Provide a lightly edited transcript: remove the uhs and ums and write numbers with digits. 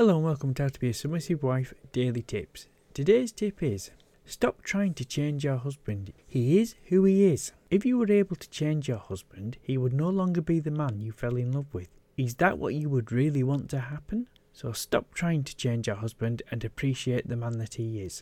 Hello and welcome to How to Be a Submissive Wife Daily Tips. Today's tip is, stop trying to change your husband. He is who he is. If you were able to change your husband, he would no longer be the man you fell in love with. Is that what you would really want to happen? So stop trying to change your husband and appreciate the man that he is.